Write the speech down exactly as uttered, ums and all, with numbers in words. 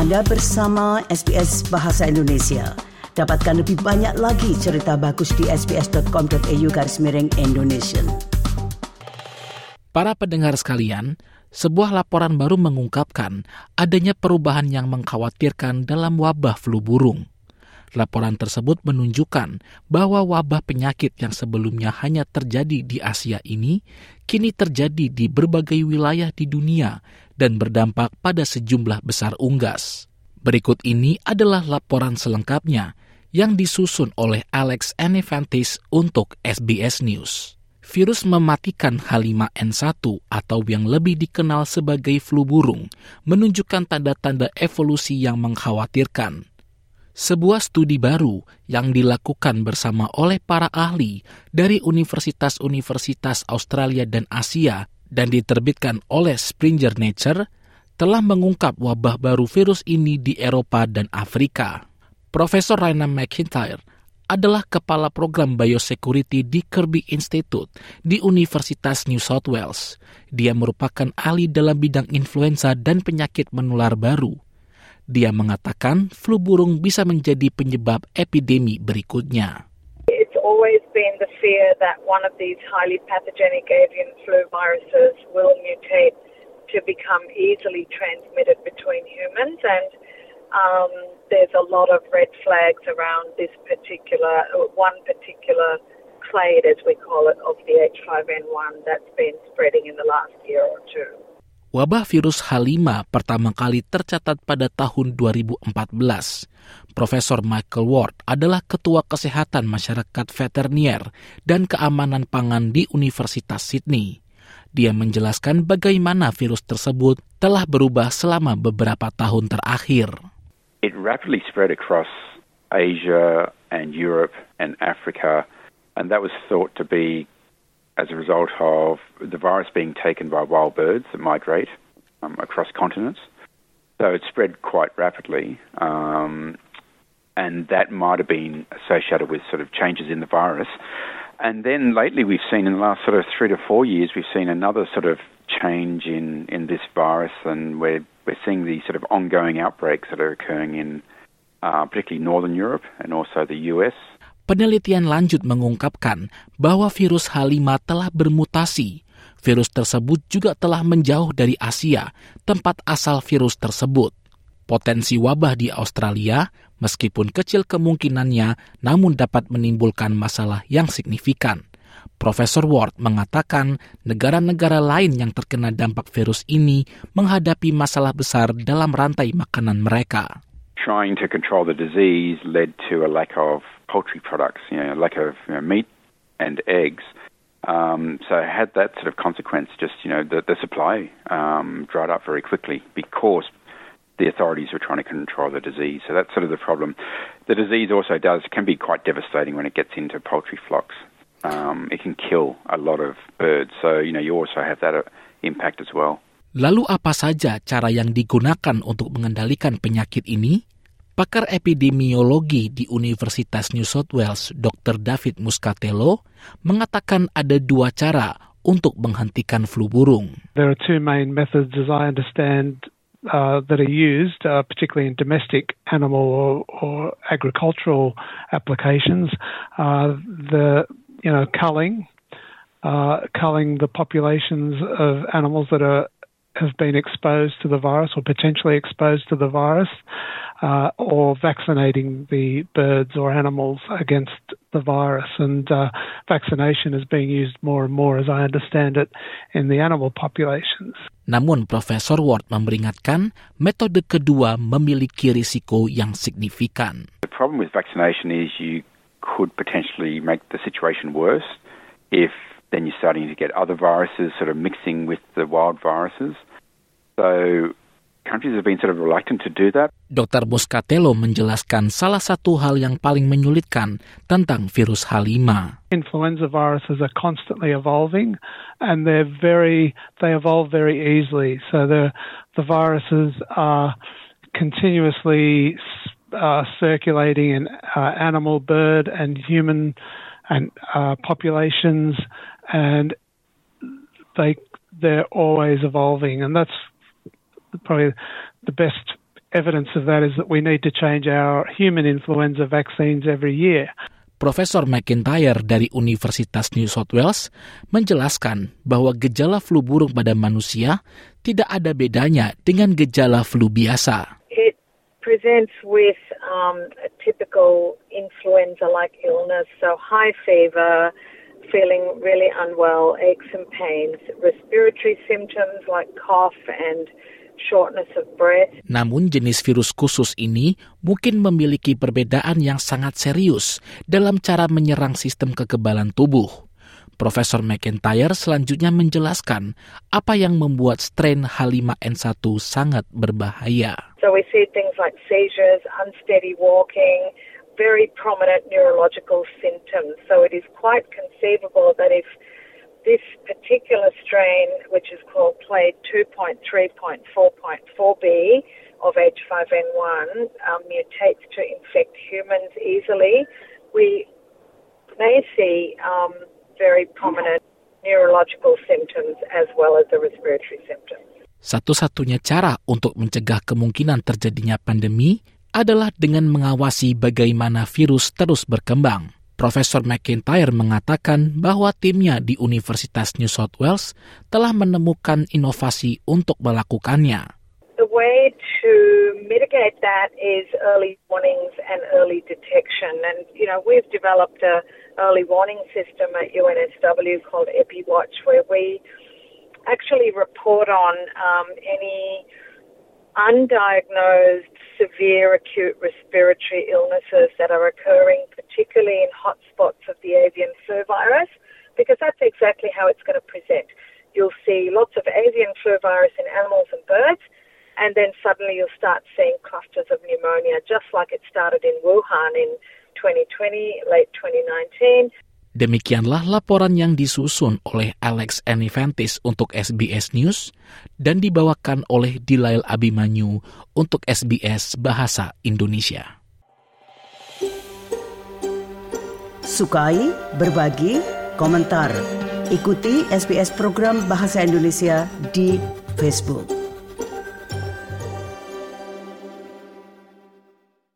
Anda bersama S B S Bahasa Indonesia. Dapatkan lebih banyak lagi cerita bagus di s b s dot com dot a u garis miring Indonesia. Para pendengar sekalian, sebuah laporan baru mengungkapkan adanya perubahan yang mengkhawatirkan dalam wabah flu burung. Laporan tersebut menunjukkan bahwa wabah penyakit yang sebelumnya hanya terjadi di Asia ini, kini terjadi di berbagai wilayah di dunia dan berdampak pada sejumlah besar unggas. Berikut ini adalah laporan selengkapnya yang disusun oleh Alex Anifantis untuk S B S News. Virus mematikan H lima N satu atau yang lebih dikenal sebagai flu burung menunjukkan tanda-tanda evolusi yang mengkhawatirkan. Sebuah studi baru yang dilakukan bersama oleh para ahli dari universitas-universitas Australia dan Asia dan diterbitkan oleh Springer Nature telah mengungkap wabah baru virus ini di Eropa dan Afrika. Profesor Raina McIntyre adalah kepala program biosecurity di Kirby Institute di Universitas New South Wales. Dia merupakan ahli dalam bidang influenza dan penyakit menular baru. Dia mengatakan flu burung bisa menjadi penyebab epidemi berikutnya. It's always been the fear that one of these highly pathogenic avian flu viruses will mutate to become easily transmitted between humans, and Um, there's a lot of red flags around this particular, one particular clade, as we call it, of the H five N one that's been spreading in the last year or two. Wabah virus H lima pertama kali tercatat pada tahun dua ribu empat belas. Profesor Michael Ward adalah Ketua Kesehatan Masyarakat Veteriner dan Keamanan Pangan di Universitas Sydney. Dia menjelaskan bagaimana virus tersebut telah berubah selama beberapa tahun terakhir. It rapidly spread across Asia and Europe and Africa, and that was thought to be as a result of the virus being taken by wild birds that migrate um, across continents. So it spread quite rapidly, um, and that might have been associated with sort of changes in the virus. And then lately we've seen in the last sort of three to four years, we've seen another sort of change in, in this virus, and we're we're seeing these sort of ongoing outbreaks that are occurring in uh, particularly northern Europe and also the U S. Penelitian lanjut mengungkapkan bahwa virus H lima telah bermutasi. Virus tersebut juga telah menjauh dari Asia, tempat asal virus tersebut. Potensi wabah di Australia, meskipun kecil kemungkinannya, namun dapat menimbulkan masalah yang signifikan. Profesor Ward mengatakan negara-negara lain yang terkena dampak virus ini menghadapi masalah besar dalam rantai makanan mereka. Trying to control the disease led to a lack of poultry products, you know, lack of you know, meat and eggs. Um, so had that sort of consequence, just you know, the, the supply um, dried up very quickly because the authorities were trying to control the disease. So that's sort of the problem. The disease also does can be quite devastating when it gets into poultry flocks. Um, it can kill a lot of birds. So, you know, you also have that impact as well. Lalu apa saja cara yang digunakan untuk mengendalikan penyakit ini? Pakar epidemiologi di Universitas New South Wales, Doktor David Muscatello, mengatakan ada dua cara untuk menghentikan flu burung. There are two main methods, as I understand, Uh, that are used, uh, particularly in domestic animal or, or agricultural applications. Uh, the, you know, culling, uh, culling the populations of animals that are have been exposed to the virus or potentially exposed to the virus, uh, or vaccinating the birds or animals against the virus. And uh, vaccination is being used more and more, as I understand it, in the animal populations. Namun, Profesor Ward memperingatkan metode kedua memiliki risiko yang signifikan. The problem with vaccination is you could potentially make the situation worse if then you're starting to get other viruses sort of mixing with the wild viruses. So countries have been sort of reluctant to do that. Doktor Muscatello menjelaskan salah satu hal yang paling menyulitkan tentang virus H lima. Influenza viruses are constantly evolving, and they're very they evolve very easily. So the the viruses are continuously uh, circulating in uh, animal, bird, and human and uh, populations, and they they're always evolving, and that's probably the best Evidence of that is that we need to change our human influenza vaccines every year. Profesor McIntyre dari Universitas New South Wales menjelaskan bahwa gejala flu burung pada manusia tidak ada bedanya dengan gejala flu biasa. It presents with um, a typical influenza-like illness, so high fever, feeling really unwell, aches and pains, respiratory symptoms like cough and shortness of breath. Namun jenis virus khusus ini mungkin memiliki perbedaan yang sangat serius dalam cara menyerang sistem kekebalan tubuh. Profesor McIntyre selanjutnya menjelaskan apa yang membuat strain H lima N satu sangat berbahaya. So we see things like seizures, unsteady walking, very prominent neurological symptoms. So it is quite conceivable that if this particular strain, which is called clade two point three point four point four b of H five N one, um, mutates to infect humans easily, we may see um, very prominent neurological symptoms as well as the respiratory symptoms. Satu-satunya cara untuk mencegah kemungkinan terjadinya pandemi adalah dengan mengawasi bagaimana virus terus berkembang. Profesor McIntyre mengatakan bahwa timnya di Universitas New South Wales telah menemukan inovasi untuk melakukannya. The way to mitigate that is early warnings and early detection. And you know, we've developed a early warning system at U N S W called EpiWatch, where we actually report on um, any undiagnosed severe acute respiratory illnesses that are occurring, particularly in hotspots of the avian flu virus, because that's exactly how it's going to present. You'll see lots of avian flu virus in animals and birds, and then suddenly you'll start seeing clusters of pneumonia, just like it started in Wuhan in twenty twenty, late twenty nineteen. Demikianlah laporan yang disusun oleh Alex Anifantis untuk S B S News dan dibawakan oleh Dilail Abimanyu untuk S B S Bahasa Indonesia. Sukai, berbagi, komentar. Ikuti S B S program Bahasa Indonesia di Facebook.